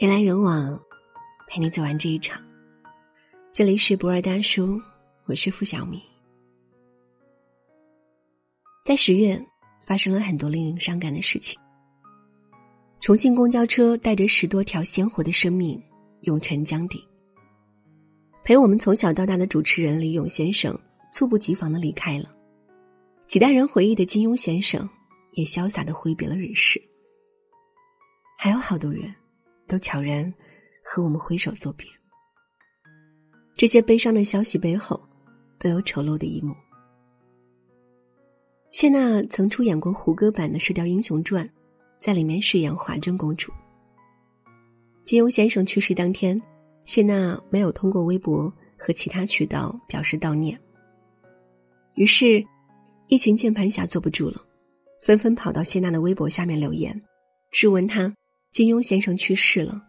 人来人往，陪你走完这一场。这里是不二大叔，我是付小米。在10月发生了很多令人伤感的事情。重庆公交车带着10多条鲜活的生命永沉江底。陪我们从小到大的主持人李咏先生猝不及防地离开了，几代人回忆的金庸先生也潇洒地挥别了人世。还有好多人都悄然和我们挥手作别。这些悲伤的消息背后都有丑陋的一幕。谢娜曾出演过胡歌版的《射雕英雄传》，在里面饰演华筝公主。金庸先生去世当天，谢娜没有通过微博和其他渠道表示悼念，于是一群键盘侠坐不住了，纷纷跑到谢娜的微博下面留言，质问她：金庸先生去世了，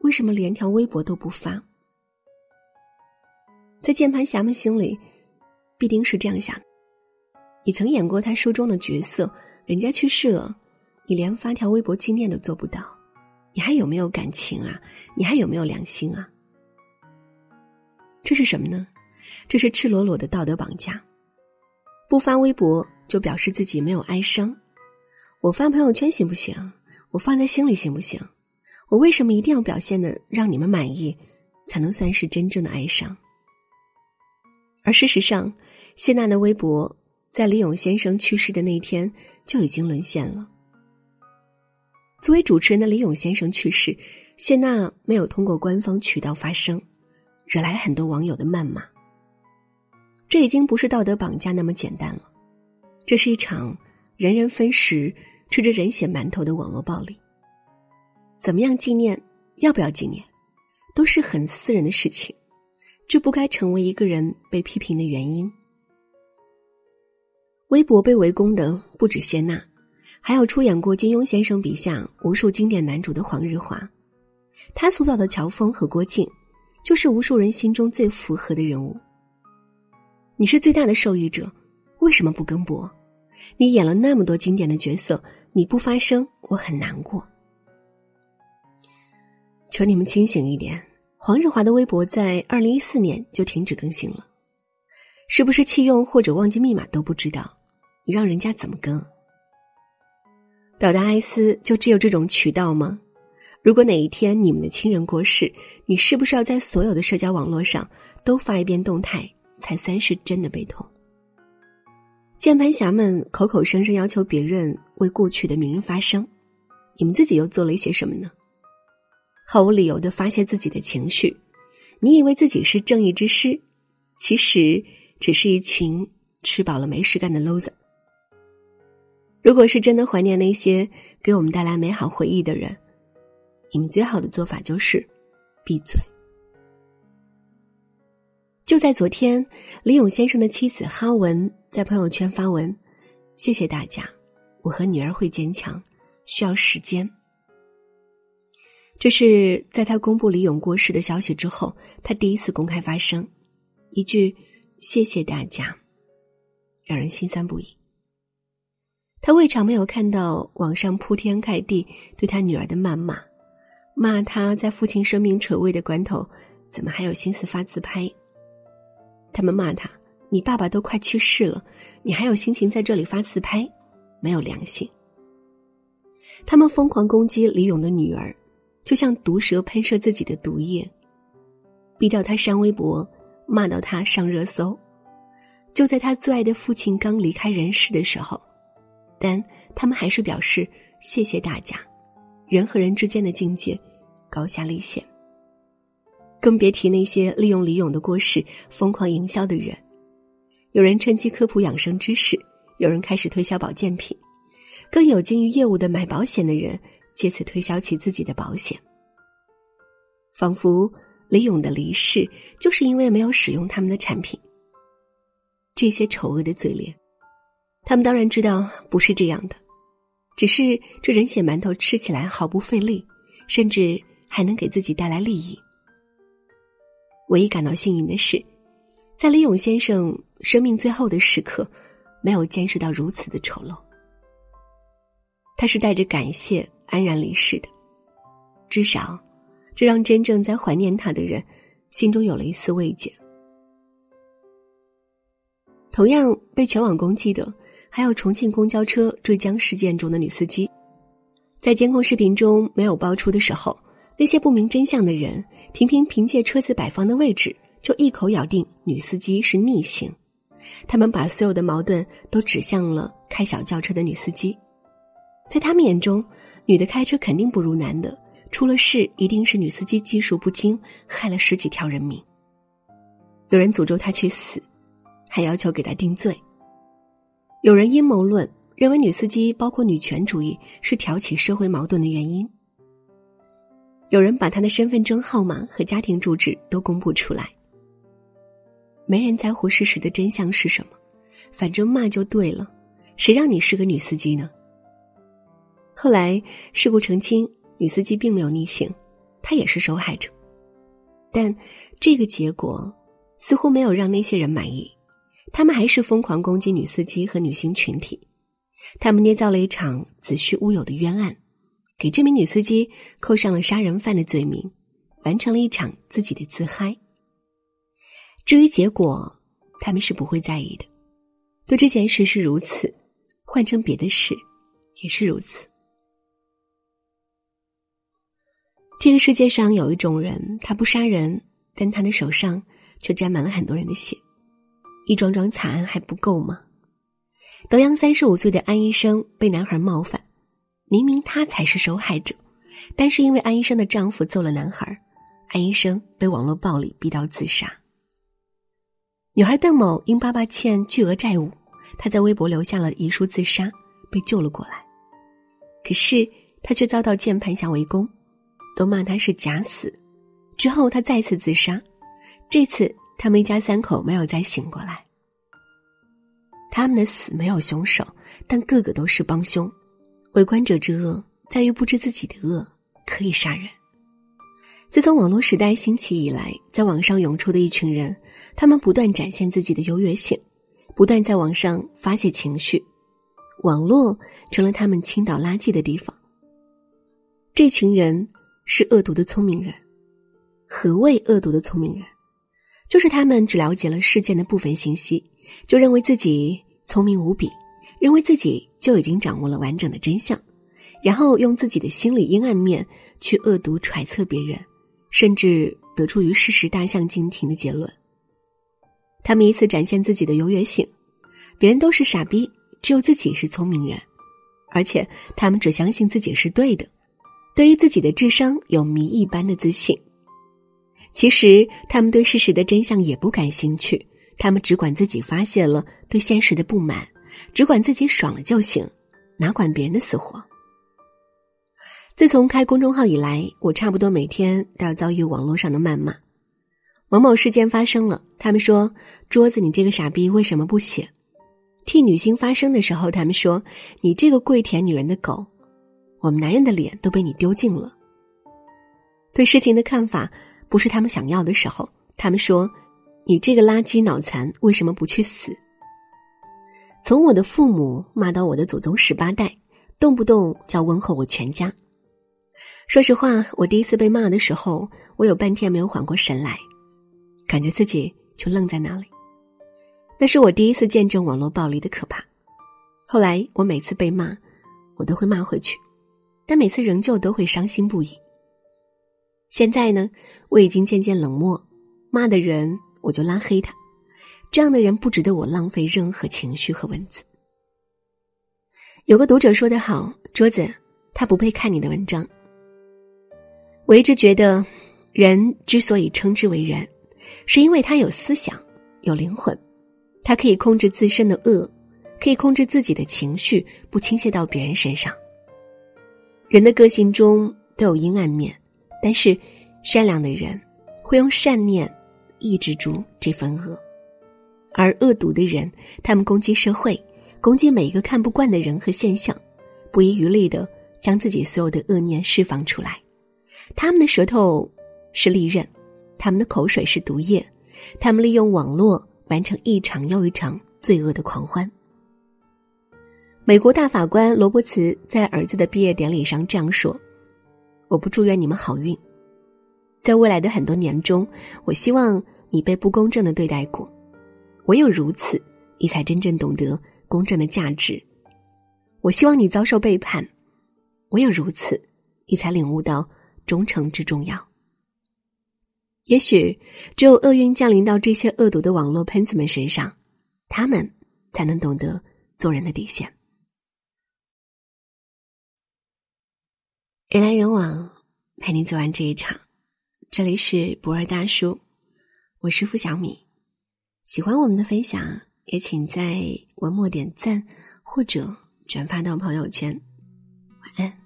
为什么连条微博都不发？在键盘侠们心里必定是这样想的，你曾演过他书中的角色，人家去世了，你连发条微博纪念都做不到，你还有没有感情啊？你还有没有良心啊？这是什么呢？这是赤裸裸的道德绑架。不发微博就表示自己没有哀伤，我发朋友圈行不行？我放在心里行不行？我为什么一定要表现得让你们满意，才能算是真正的哀伤？而事实上，谢娜的微博在李咏先生去世的那天就已经沦陷了。作为主持人的李咏先生去世，谢娜没有通过官方渠道发声，惹来很多网友的谩骂。这已经不是道德绑架那么简单了，这是一场人人分食、吃着人血馒头的网络暴力。怎么样纪念，要不要纪念，都是很私人的事情，这不该成为一个人被批评的原因。微博被围攻的不止谢娜，还有出演过金庸先生笔下无数经典男主的黄日华，他塑造的乔峰和郭靖，就是无数人心中最符合的人物。你是最大的受益者，为什么不更博？你演了那么多经典的角色，你不发声，我很难过。求你们清醒一点，黄日华的微博在2014年就停止更新了，是不是弃用或者忘记密码都不知道，你让人家怎么跟？表达哀思就只有这种渠道吗？如果哪一天你们的亲人过世，你是不是要在所有的社交网络上都发一遍动态，才算是真的悲痛？键盘侠们口口声声要求别人为过去的名人发声，你们自己又做了一些什么呢？毫无理由地发泄自己的情绪，你以为自己是正义之师，其实只是一群吃饱了没事干的 loser。如果是真的怀念那些给我们带来美好回忆的人，你们最好的做法就是闭嘴。就在昨天，李咏先生的妻子哈文在朋友圈发文：谢谢大家，我和女儿会坚强，需要时间。这是在他公布李咏过世的消息之后，他第一次公开发声，一句谢谢大家让人心酸不已。他未尝没有看到网上铺天盖地对他女儿的谩骂，骂他在父亲生命垂危的关头，怎么还有心思发自拍？他们骂他：你爸爸都快去世了，你还有心情在这里发自拍，没有良心。他们疯狂攻击李咏的女儿，就像毒蛇喷射自己的毒液，逼到他删微博，骂到他上热搜。就在他最爱的父亲刚离开人世的时候，但他们还是表示谢谢大家，人和人之间的境界高下立现。更别提那些利用李咏的过世疯狂营销的人，有人趁机科普养生知识，有人开始推销保健品，更有精于业务的买保险的人借此推销起自己的保险。仿佛李咏的离世就是因为没有使用他们的产品。这些丑恶的嘴脸，他们当然知道不是这样的，只是这人血馒头吃起来毫不费力，甚至还能给自己带来利益。唯一感到幸运的是，在李咏先生生命最后的时刻，没有见识到如此的丑陋。他是带着感谢安然离世的，至少这让真正在怀念他的人心中有了一丝慰藉。同样被全网攻击的还有重庆公交车坠江事件中的女司机。在监控视频中没有爆出的时候，那些不明真相的人凭借车子摆放的位置就一口咬定女司机是逆行，他们把所有的矛盾都指向了开小轿车的女司机。在他们眼中，女的开车肯定不如男的，出了事一定是女司机技术不精，害了十几条人命。有人诅咒她去死，还要求给她定罪。有人阴谋论认为女司机包括女权主义是挑起社会矛盾的原因。有人把她的身份证号码和家庭住址都公布出来。没人在乎事实的真相是什么，反正骂就对了，谁让你是个女司机呢？后来事故澄清，女司机并没有逆行，她也是受害者。但这个结果似乎没有让那些人满意，他们还是疯狂攻击女司机和女性群体。他们捏造了一场子虚乌有的冤案，给这名女司机扣上了杀人犯的罪名，完成了一场自己的自嗨。至于结果，他们是不会在意的。对这件事是如此，换成别的事也是如此。这个世界上有一种人，他不杀人，但他的手上却沾满了很多人的血。一桩桩惨案还不够吗？德阳35岁的安医生被男孩冒犯，明明他才是受害者，但是因为安医生的丈夫揍了男孩，安医生被网络暴力逼到自杀。女孩邓某因爸爸欠巨额债务，她在微博留下了遗书自杀，被救了过来。可是她却遭到键盘侠围攻，都骂她是假死。之后她再次自杀，这次他们一家三口没有再醒过来。他们的死没有凶手，但个个都是帮凶。为官者之恶在于不知自己的恶可以杀人。自从网络时代兴起以来，在网上涌出的一群人，他们不断展现自己的优越性，不断在网上发泄情绪，网络成了他们倾倒垃圾的地方。这群人是恶毒的聪明人。何谓恶毒的聪明人？就是他们只了解了事件的部分信息，就认为自己聪明无比，认为自己就已经掌握了完整的真相，然后用自己的心理阴暗面去恶毒揣测别人，甚至得出与事实大相径庭的结论。他们一次展现自己的优越性，别人都是傻逼，只有自己是聪明人，而且他们只相信自己是对的，对于自己的智商有迷一般的自信。其实他们对事实的真相也不感兴趣，他们只管自己发泄了对现实的不满，只管自己爽了就行，哪管别人的死活。自从开公众号以来，我差不多每天都要遭遇网络上的谩骂。某某事件发生了，他们说桌子你这个傻逼为什么不写，替女性发声的时候他们说你这个跪舔女人的狗，我们男人的脸都被你丢尽了。对事情的看法不是他们想要的时候，他们说你这个垃圾脑残为什么不去死。从我的父母骂到我的祖宗18代，动不动就要问候我全家。说实话，我第一次被骂的时候，我有半天没有缓过神来，感觉自己就愣在那里。那是我第一次见证网络暴力的可怕。后来我每次被骂，我都会骂回去，但每次仍旧都会伤心不已。现在呢，我已经渐渐冷漠，骂的人我就拉黑他，这样的人不值得我浪费任何情绪和文字。有个读者说得好，桌子，他不配看你的文章。我一直觉得，人之所以称之为人，是因为他有思想，有灵魂，他可以控制自身的恶，可以控制自己的情绪，不倾泻到别人身上。人的个性中都有阴暗面，但是善良的人会用善念抑制住这份恶，而恶毒的人，他们攻击社会，攻击每一个看不惯的人和现象，不遗余力地将自己所有的恶念释放出来。他们的舌头是利刃，他们的口水是毒液，他们利用网络完成一场又一场罪恶的狂欢。美国大法官罗伯茨在儿子的毕业典礼上这样说，我不祝愿你们好运，在未来的很多年中，我希望你被不公正的对待过，唯有如此，你才真正懂得公正的价值。我希望你遭受背叛，唯有如此，你才领悟到忠诚之重要。也许只有厄运降临到这些恶毒的网络喷子们身上，他们才能懂得做人的底线。人来人往，陪你走完这一场。这里是不二大叔，我是付小米。喜欢我们的分享，也请在文末点赞或者转发到朋友圈。晚安。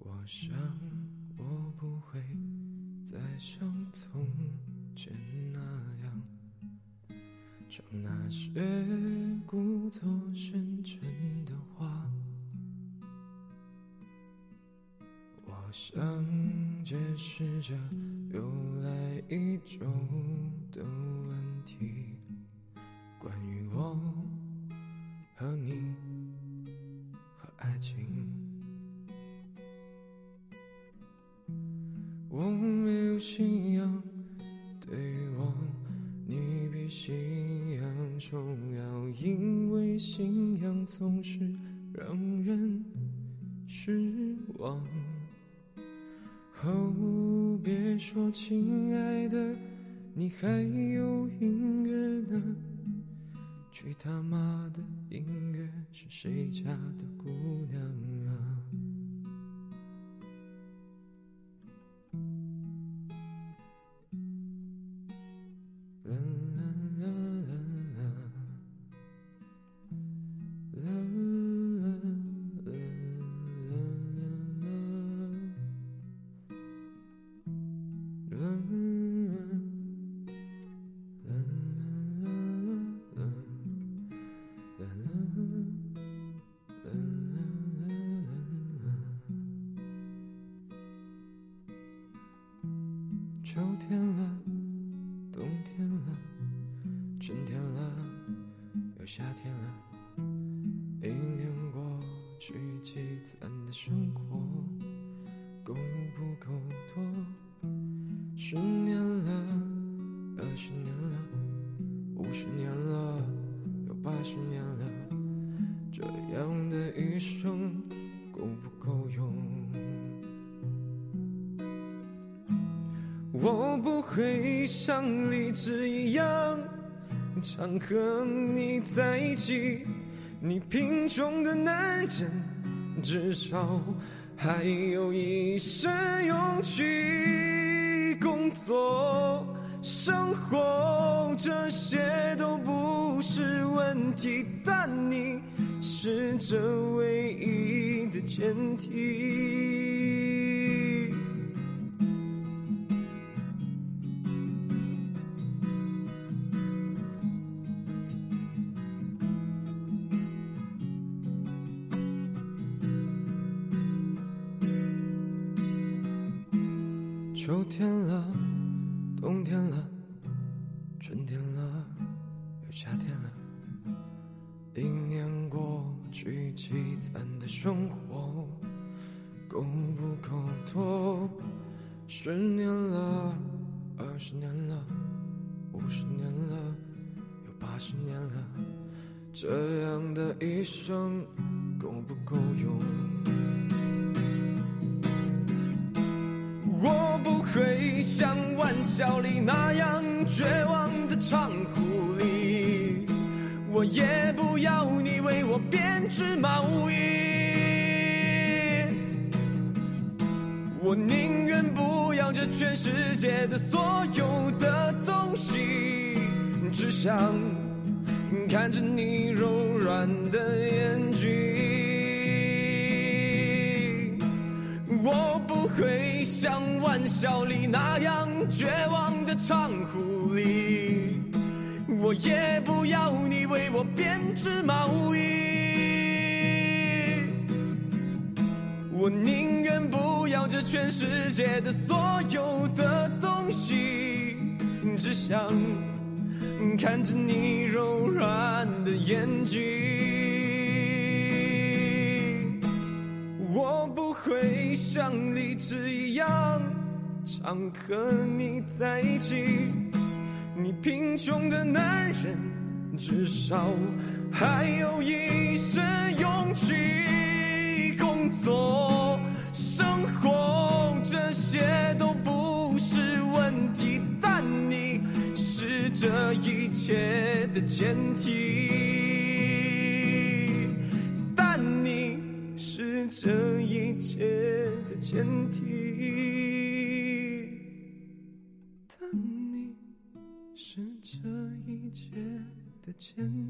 我想我不会再像从前那样，唱那些故作深沉的话。我想解释着由来已久的问题，关于我和你和爱情。我没有信仰，对我你比信仰重要，因为信仰总是让人失望。哦，别说亲爱的，你还有音乐呢，去他妈的音乐是谁家的姑娘啊。秋天了，冬天了，春天了，又夏天了，一年过去，积攒的生活够不够多？10年了，20年了，50年了，又80年了，这样的一生够不够用？我不会像理智一样常和你在一起，你贫穷的男人至少还有一身勇气。工作生活这些都不是问题，但你是这唯一的前提。秋天了，冬天了，春天了，又夏天了，一年过去，积攒的生活够不够多？10年了，20年了，50年了，又80年了，这样的一生够不够用？会像玩笑里那样绝望的唱狐狸，我也不要你为我编织毛衣。我宁愿不要这全世界的所有的东西，只想看着你柔软的眼睛。我不会像玩笑里那样绝望的唱狐狸，我也不要你为我编织毛衣。我宁愿不要这全世界的所有的东西，只想看着你柔软的眼睛。我不会像理智一样想和你在一起，你贫穷的男人至少还有一身勇气。工作生活这些都不是问题，但你是这一切的前提，但你是这一切的前提，但你是这一切的前提。